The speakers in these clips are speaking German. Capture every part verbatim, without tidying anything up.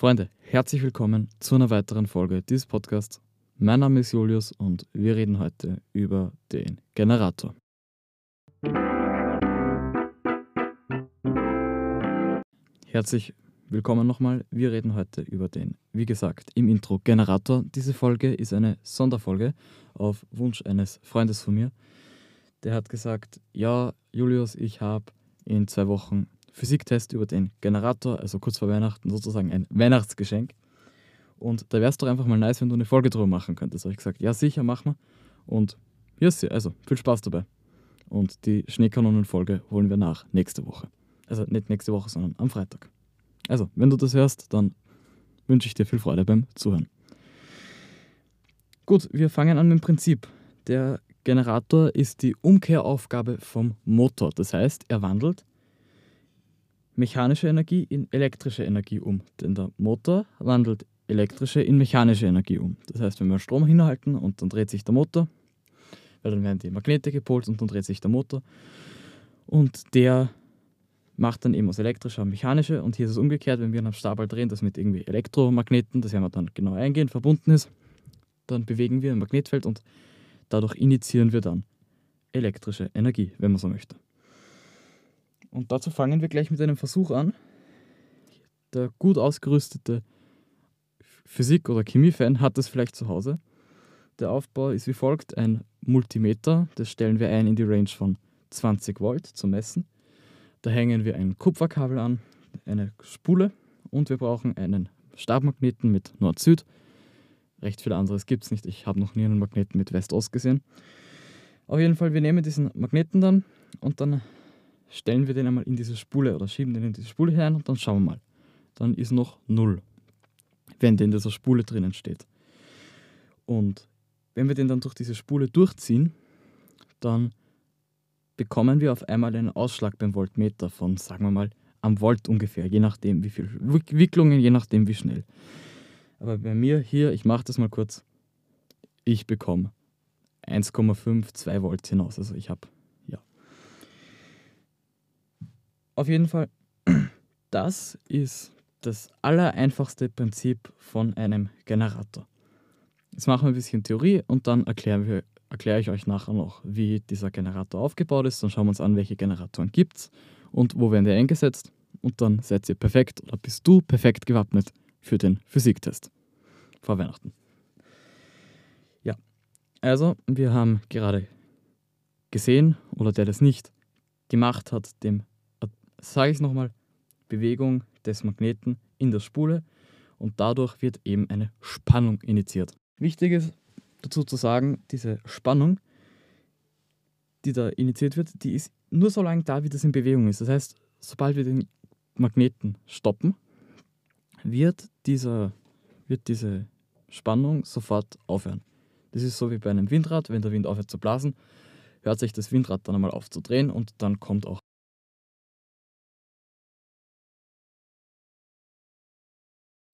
Freunde, herzlich willkommen zu einer weiteren Folge dieses Podcasts. Mein Name ist Julius und wir reden heute über den Generator. Herzlich willkommen nochmal. Wir reden heute über den, wie gesagt, im Intro Generator. Diese Folge ist eine Sonderfolge auf Wunsch eines Freundes von mir. Der hat gesagt, ja Julius, ich habe in zwei Wochen Physiktest über den Generator, also kurz vor Weihnachten sozusagen ein Weihnachtsgeschenk. Und da wäre es doch einfach mal nice, wenn du eine Folge drüber machen könntest. Da habe ich gesagt, ja sicher, mach mal. Und hier ist sie, also viel Spaß dabei. Und die Schneekanonen-Folge holen wir nach nächste Woche. Also nicht nächste Woche, sondern am Freitag. Also, wenn du das hörst, dann wünsche ich dir viel Freude beim Zuhören. Gut, wir fangen an mit dem Prinzip. Der Generator ist die Umkehraufgabe vom Motor. Das heißt, er wandelt mechanische Energie in elektrische Energie um. Denn der Motor wandelt elektrische in mechanische Energie um. Das heißt, wenn wir Strom hinhalten und dann dreht sich der Motor, weil dann werden die Magnete gepolt und dann dreht sich der Motor. Und der macht dann eben aus elektrischer und mechanische. Und hier ist es umgekehrt, wenn wir einen Stab drehen, das mit irgendwie Elektromagneten, das werden wir dann genau eingehen, verbunden ist, dann bewegen wir ein Magnetfeld und dadurch initiieren wir dann elektrische Energie, wenn man so möchte. Und dazu fangen wir gleich mit einem Versuch an. Der gut ausgerüstete Physik- oder Chemie-Fan hat das vielleicht zu Hause. Der Aufbau ist wie folgt: ein Multimeter, das stellen wir ein in die Range von zwanzig Volt zum Messen. Da hängen wir ein Kupferkabel an, eine Spule und wir brauchen einen Stabmagneten mit Nord-Süd. Recht viel anderes gibt es nicht. Ich habe noch nie einen Magneten mit West-Ost gesehen. Auf jeden Fall, wir nehmen diesen Magneten dann und dann stellen wir den einmal in diese Spule oder schieben den in diese Spule hinein und dann schauen wir mal. Dann ist noch null, wenn der in dieser Spule drinnen steht. Und wenn wir den dann durch diese Spule durchziehen, dann bekommen wir auf einmal einen Ausschlag beim Voltmeter von, sagen wir mal, am Volt ungefähr, je nachdem wie viel Wicklungen, je nachdem wie schnell. Aber bei mir hier, ich mache das mal kurz, ich bekomme eins Komma fünf, zwei Volt hinaus. Also ich habe, ja. Auf jeden Fall, das ist das allereinfachste Prinzip von einem Generator. Jetzt machen wir ein bisschen Theorie und dann erklären wir erkläre ich euch nachher noch, wie dieser Generator aufgebaut ist. Dann schauen wir uns an, welche Generatoren gibt es und wo werden die eingesetzt. Und dann seid ihr perfekt oder bist du perfekt gewappnet für den Physiktest vor Weihnachten. Ja, also wir haben gerade gesehen, oder der das nicht gemacht hat, dem, sage ich es nochmal, Bewegung des Magneten in der Spule und dadurch wird eben eine Spannung initiiert. Wichtig ist dazu zu sagen, diese Spannung, die da initiiert wird, die ist nur so lange da, wie das in Bewegung ist. Das heißt, sobald wir den Magneten stoppen, wird, dieser, wird diese Spannung sofort aufhören. Das ist so wie bei einem Windrad, wenn der Wind aufhört zu blasen, hört sich das Windrad dann einmal auf zu drehen und dann kommt auch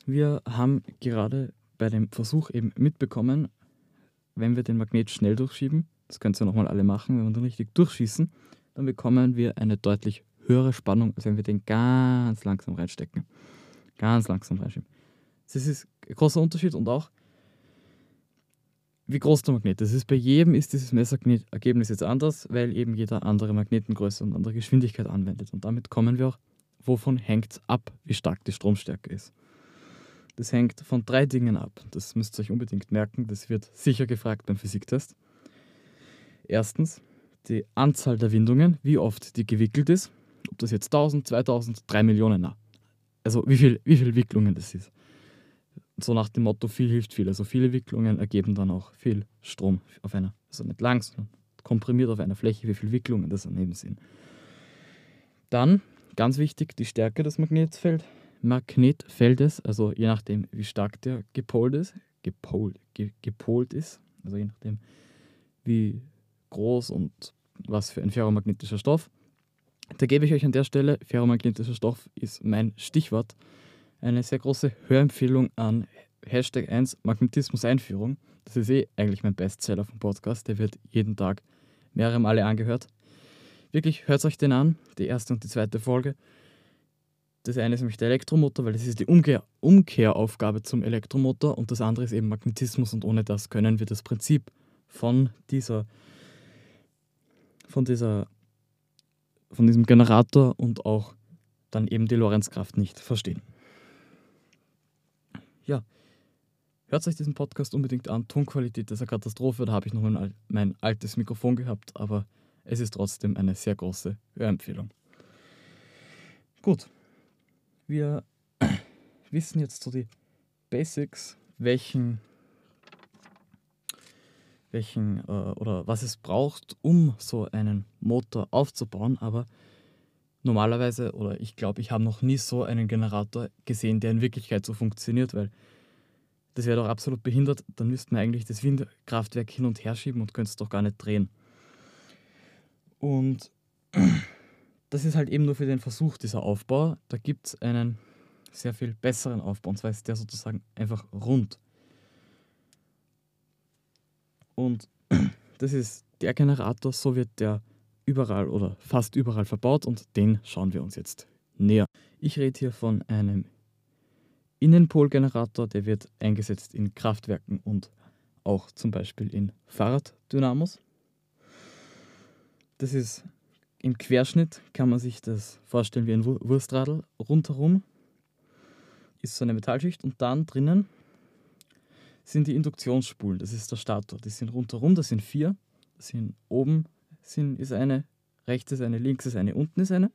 wir haben gerade bei dem Versuch eben mitbekommen, wenn wir den Magnet schnell durchschieben, das könnt ihr nochmal alle machen, wenn wir den richtig durchschießen, dann bekommen wir eine deutlich höhere Spannung, als wenn wir den ganz langsam reinstecken. Ganz langsam reinschieben. Das ist ein großer Unterschied und auch, wie groß der Magnet ist. Das ist bei jedem ist dieses Messergebnis jetzt anders, weil eben jeder andere Magnetengröße und andere Geschwindigkeit anwendet. Und damit kommen wir auch, wovon hängt es ab, wie stark die Stromstärke ist. Das hängt von drei Dingen ab. Das müsst ihr euch unbedingt merken. Das wird sicher gefragt beim Physiktest. Erstens, die Anzahl der Windungen, wie oft die gewickelt ist. Ob das jetzt tausend, zweitausend, drei Millionen, na. Also wie viel, wie viel Wicklungen das ist. So nach dem Motto, viel hilft viel. Also viele Wicklungen ergeben dann auch viel Strom auf einer, also nicht lang, sondern komprimiert auf einer Fläche, wie viele Wicklungen das daneben sind. Dann, ganz wichtig, die Stärke des Magnetfelds. Magnetfeldes, also je nachdem, wie stark der gepolt ist, gepolt, ge, gepolt ist, also je nachdem, wie groß und was für ein ferromagnetischer Stoff. Da gebe ich euch an der Stelle, ferromagnetischer Stoff ist mein Stichwort, eine sehr große Hörempfehlung an Hashtag eins Magnetismus-Einführung. Das ist eh eigentlich mein Bestseller vom Podcast, der wird jeden Tag mehrere Male angehört. Wirklich, hört euch den an, die erste und die zweite Folge. Das eine ist nämlich der Elektromotor, weil das ist die Umkehr Umkehraufgabe zum Elektromotor, und das andere ist eben Magnetismus, und ohne das können wir das Prinzip von dieser, von dieser, von diesem Generator und auch dann eben die Lorenzkraft nicht verstehen. Ja, hört euch diesen Podcast unbedingt an. Tonqualität ist eine Katastrophe, da habe ich noch mein, mein altes Mikrofon gehabt, aber es ist trotzdem eine sehr große Hörempfehlung. Gut. Wir wissen jetzt so die Basics, welchen, welchen äh, oder was es braucht, um so einen Motor aufzubauen. Aber normalerweise, oder ich glaube, ich habe noch nie so einen Generator gesehen, der in Wirklichkeit so funktioniert, weil das wäre doch absolut behindert. Dann müssten wir eigentlich das Windkraftwerk hin und her schieben und könnte es doch gar nicht drehen. Und das ist halt eben nur für den Versuch, dieser Aufbau. Da gibt es einen sehr viel besseren Aufbau, und zwar ist der sozusagen einfach rund. Und das ist der Generator, so wird der überall oder fast überall verbaut, und den schauen wir uns jetzt näher. Ich rede hier von einem Innenpolgenerator, der wird eingesetzt in Kraftwerken und auch zum Beispiel in Fahrraddynamos. Das ist... Im Querschnitt kann man sich das vorstellen wie ein Wurstradl. Rundherum ist so eine Metallschicht, und dann drinnen sind die Induktionsspulen. Das ist der Stator. Die sind rundherum, das sind vier. Das sind oben sind, ist eine, rechts ist eine, links ist eine, unten ist eine.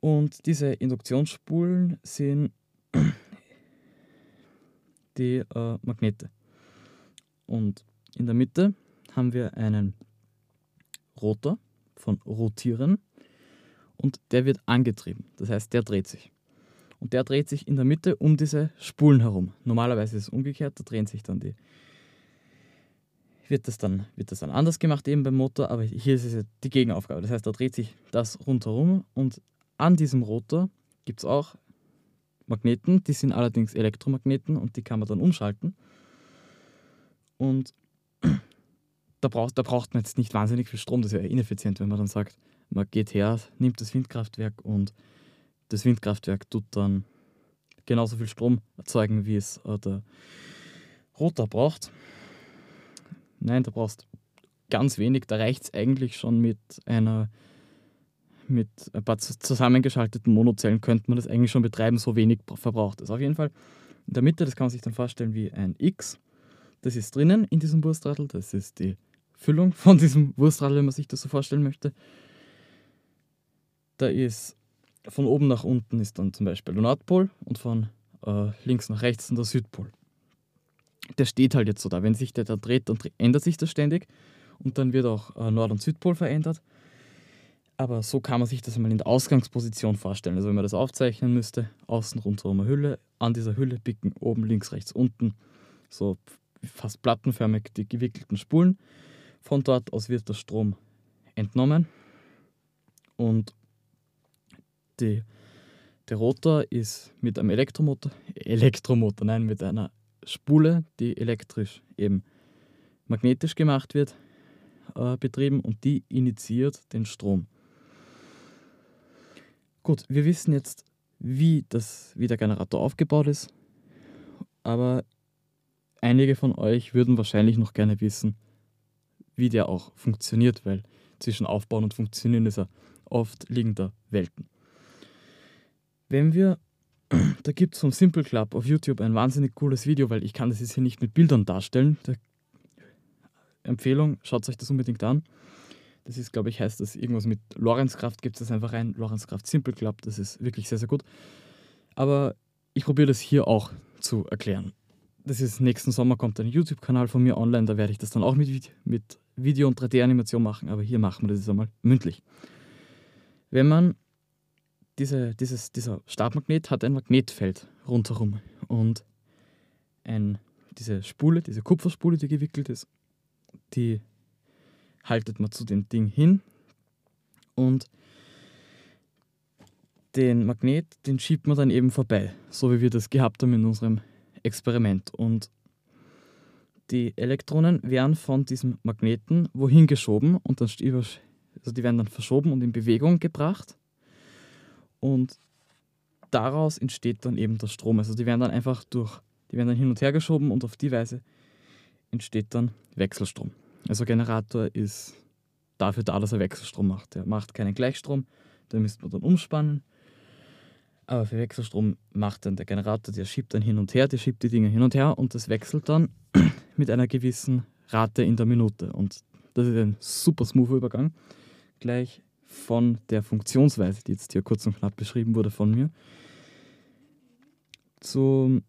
Und diese Induktionsspulen sind die äh, Magnete. Und in der Mitte haben wir einen Rotor, von rotieren, und der wird angetrieben, das heißt, der dreht sich. Und der dreht sich in der Mitte um diese Spulen herum. Normalerweise ist es umgekehrt, da drehen sich dann die... Wird das dann, wird das dann anders gemacht eben beim Motor, aber hier ist es ja die Gegenaufgabe. Das heißt, da dreht sich das rundherum, und an diesem Rotor gibt es auch Magneten, die sind allerdings Elektromagneten, und die kann man dann umschalten. Und Da braucht, da braucht man jetzt nicht wahnsinnig viel Strom, das ist ja ineffizient, wenn man dann sagt, man geht her, nimmt das Windkraftwerk, und das Windkraftwerk tut dann genauso viel Strom erzeugen, wie es äh, der Rotor braucht. Nein, da brauchst ganz wenig, da reicht es eigentlich schon mit einer, mit ein paar zusammengeschalteten Monozellen könnte man das eigentlich schon betreiben, so wenig verbraucht es. Auf jeden Fall in der Mitte, das kann man sich dann vorstellen wie ein X, das ist drinnen in diesem Wurstradl, das ist die Füllung von diesem Wurstradl, wenn man sich das so vorstellen möchte. Da ist von oben nach unten ist dann zum Beispiel der Nordpol, und von äh, links nach rechts der Südpol. Der steht halt jetzt so da. Wenn sich der da dreht, dann ändert sich das ständig, und dann wird auch äh, Nord- und Südpol verändert. Aber so kann man sich das einmal in der Ausgangsposition vorstellen. Also wenn man das aufzeichnen müsste, außen rundherum eine Hülle, an dieser Hülle picken oben, links, rechts, unten, so fast plattenförmig die gewickelten Spulen. Von dort aus wird der Strom entnommen, und die, der Rotor ist mit einem Elektromotor, Elektromotor, nein, mit einer Spule, die elektrisch eben magnetisch gemacht wird, äh, betrieben, und die initiiert den Strom. Gut, wir wissen jetzt, wie, das, wie der Generator aufgebaut ist, aber einige von euch würden wahrscheinlich noch gerne wissen, wie der auch funktioniert, weil zwischen Aufbauen und Funktionieren ist er oft liegen da Welten. Wenn wir, da gibt es vom SimpleClub auf YouTube ein wahnsinnig cooles Video, weil ich kann das jetzt hier nicht mit Bildern darstellen. Der Empfehlung, schaut euch das unbedingt an. Das ist, glaube ich, heißt das irgendwas mit Lorenzkraft, gibt es das einfach rein, Lorenzkraft SimpleClub, das ist wirklich sehr, sehr gut. Aber ich probiere das hier auch zu erklären. Das ist, nächsten Sommer kommt ein YouTube-Kanal von mir online, da werde ich das dann auch mit, mit Video- und drei D-Animation machen, aber hier machen wir das jetzt einmal mündlich. Wenn man, diese, dieses, dieser Stabmagnet hat ein Magnetfeld rundherum, und ein, diese Spule, diese Kupferspule, die gewickelt ist, die haltet man zu dem Ding hin, und den Magnet, den schiebt man dann eben vorbei, so wie wir das gehabt haben in unserem Experiment, und die Elektronen werden von diesem Magneten wohin geschoben, und dann, also die werden dann verschoben und in Bewegung gebracht, und daraus entsteht dann eben der Strom. Also die werden dann einfach durch, die werden dann hin und her geschoben und auf die Weise entsteht dann Wechselstrom. Also Generator ist dafür da, dass er Wechselstrom macht. Er macht keinen Gleichstrom, den müsste man dann umspannen. Aber für Wechselstrom macht dann der Generator, der schiebt dann hin und her, der schiebt die Dinge hin und her und das wechselt dann mit einer gewissen Rate in der Minute. Und das ist ein super smoother Übergang, gleich von der Funktionsweise, die jetzt hier kurz und knapp beschrieben wurde von mir, zum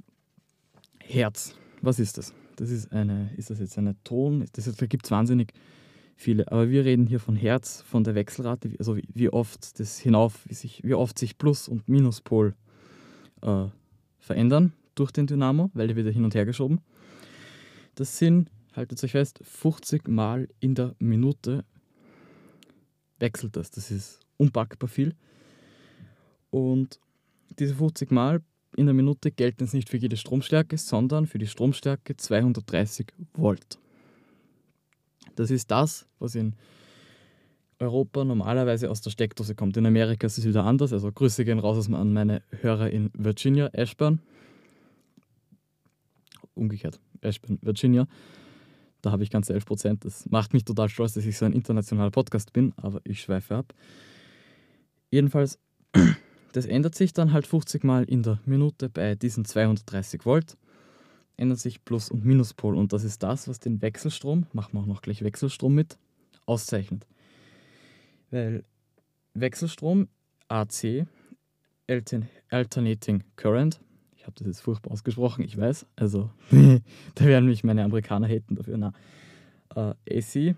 Herz. Was ist das? Das ist eine, ist das jetzt eine Ton? Das ist, da gibt es wahnsinnig viele. Aber wir reden hier von Herz, von der Wechselrate, also wie oft das hinauf, wie, sich, wie oft sich Plus- und Minuspol äh, verändern durch den Dynamo, weil der wird hin und her geschoben. Das sind, haltet euch fest, fünfzig Mal in der Minute wechselt das. Das ist unpackbar viel. Und diese fünfzig Mal in der Minute gelten es nicht für jede Stromstärke, sondern für die Stromstärke zweihundertdreißig Volt. Das ist das, was in Europa normalerweise aus der Steckdose kommt. In Amerika ist es wieder anders. Also Grüße gehen raus an meine Hörer in Virginia, Ashburn. Umgekehrt, Ashburn, Virginia. Da habe ich ganze elf Prozent. Das macht mich total stolz, dass ich so ein internationaler Podcast bin, aber ich schweife ab. Jedenfalls, das ändert sich dann halt fünfzig Mal in der Minute bei diesen zweihundertdreißig Volt. Ändert sich Plus- und Minuspol und das ist das, was den Wechselstrom, machen wir auch noch gleich Wechselstrom mit, auszeichnet. Weil Wechselstrom, A C, Alternating Current, ich habe das jetzt furchtbar ausgesprochen, ich weiß, also da werden mich meine Amerikaner haten dafür. Na, uh, A C,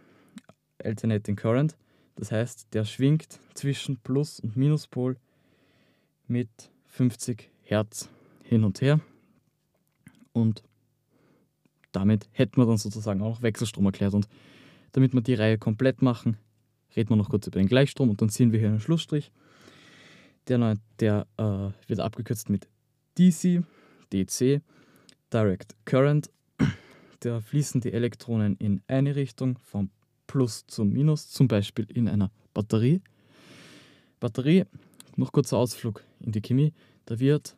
Alternating Current, das heißt, der schwingt zwischen Plus- und Minuspol mit fünfzig Hertz hin und her. Und damit hätten wir dann sozusagen auch noch Wechselstrom erklärt. Und damit wir die Reihe komplett machen, reden wir noch kurz über den Gleichstrom und dann ziehen wir hier einen Schlussstrich. Der, neue, der äh, wird abgekürzt mit D C, D C, Direct Current. Da fließen die Elektronen in eine Richtung, vom Plus zum Minus, zum Beispiel in einer Batterie. Batterie, noch kurzer Ausflug in die Chemie, da wird...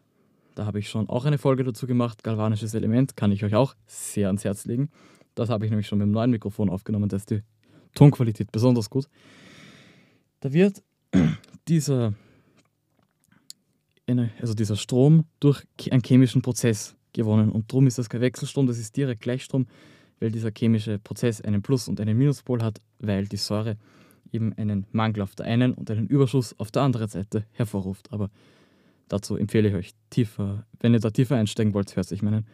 Da habe ich schon auch eine Folge dazu gemacht, galvanisches Element, kann ich euch auch sehr ans Herz legen. Das habe ich nämlich schon mit dem neuen Mikrofon aufgenommen, da ist die Tonqualität besonders gut. Da wird dieser, also dieser Strom durch einen chemischen Prozess gewonnen und darum ist das kein Wechselstrom, das ist direkt Gleichstrom, weil dieser chemische Prozess einen Plus- und einen Minuspol hat, weil die Säure eben einen Mangel auf der einen und einen Überschuss auf der anderen Seite hervorruft. Aber dazu empfehle ich euch tiefer, wenn ihr da tiefer einsteigen wollt, hört sich meinen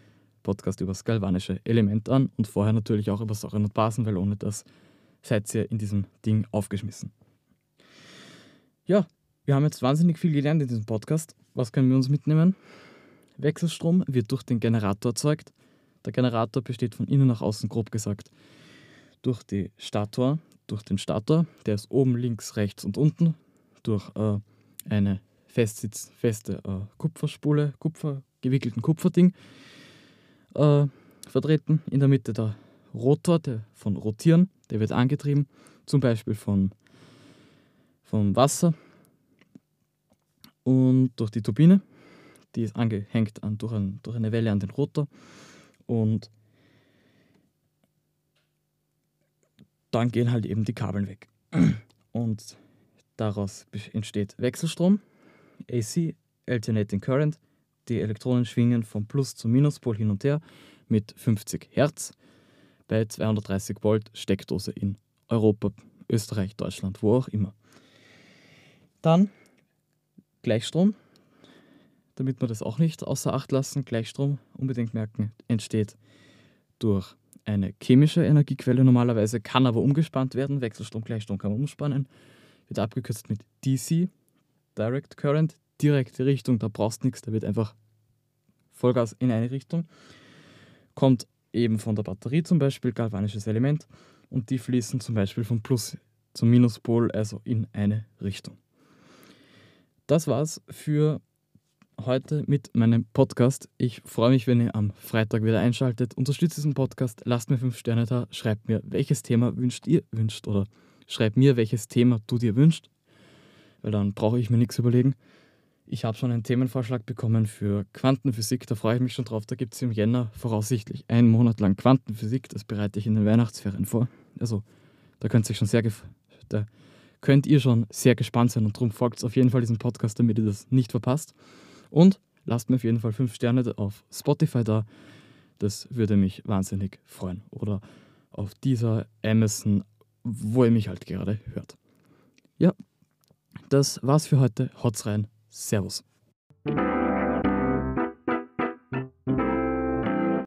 Podcast über das galvanische Element an und vorher natürlich auch über Säuren und Basen, weil ohne das seid ihr in diesem Ding aufgeschmissen. Ja, wir haben jetzt wahnsinnig viel gelernt in diesem Podcast. Was können wir uns mitnehmen? Wechselstrom wird durch den Generator erzeugt. Der Generator besteht von innen nach außen, grob gesagt, durch die Stator, durch den Stator, der ist oben, links, rechts und unten, durch äh, eine Festsitz, feste äh, Kupferspule, Kupfer, gewickelten Kupferding äh, vertreten. In der Mitte der Rotor, der von Rotieren, der wird angetrieben, zum Beispiel von, vom Wasser und durch die Turbine, die ist angehängt an, durch, ein, durch eine Welle an den Rotor und dann gehen halt eben die Kabeln weg. Und daraus entsteht Wechselstrom. A C, Alternating Current, die Elektronen schwingen vom Plus- zum Minuspol hin und her mit fünfzig Hertz bei zweihundertdreißig Volt Steckdose in Europa, Österreich, Deutschland, wo auch immer. Dann Gleichstrom, damit wir das auch nicht außer Acht lassen, Gleichstrom, unbedingt merken, entsteht durch eine chemische Energiequelle normalerweise, kann aber umgespannt werden, Wechselstrom, Gleichstrom kann man umspannen, wird abgekürzt mit D C, Direct Current, direkte Richtung, da brauchst du nichts, da wird einfach Vollgas in eine Richtung. Kommt eben von der Batterie zum Beispiel, galvanisches Element, und die fließen zum Beispiel vom Plus zum Minuspol, also in eine Richtung. Das war's für heute mit meinem Podcast. Ich freue mich, wenn ihr am Freitag wieder einschaltet. Unterstützt diesen Podcast, lasst mir fünf Sterne da, schreibt mir, welches Thema wünscht ihr, wünscht oder schreibt mir, welches Thema du dir wünschst. Weil dann brauche ich mir nichts überlegen. Ich habe schon einen Themenvorschlag bekommen für Quantenphysik, da freue ich mich schon drauf. Da gibt es im Jänner voraussichtlich einen Monat lang Quantenphysik, das bereite ich in den Weihnachtsferien vor. Also da könnt ihr schon sehr, gef- da könnt ihr schon sehr gespannt sein und darum folgt auf jeden Fall diesem Podcast, damit ihr das nicht verpasst. Und lasst mir auf jeden Fall fünf Sterne auf Spotify da, das würde mich wahnsinnig freuen. Oder auf dieser Amazon, wo ihr mich halt gerade hört. Ja, das war's für heute. Haut's rein. Servus.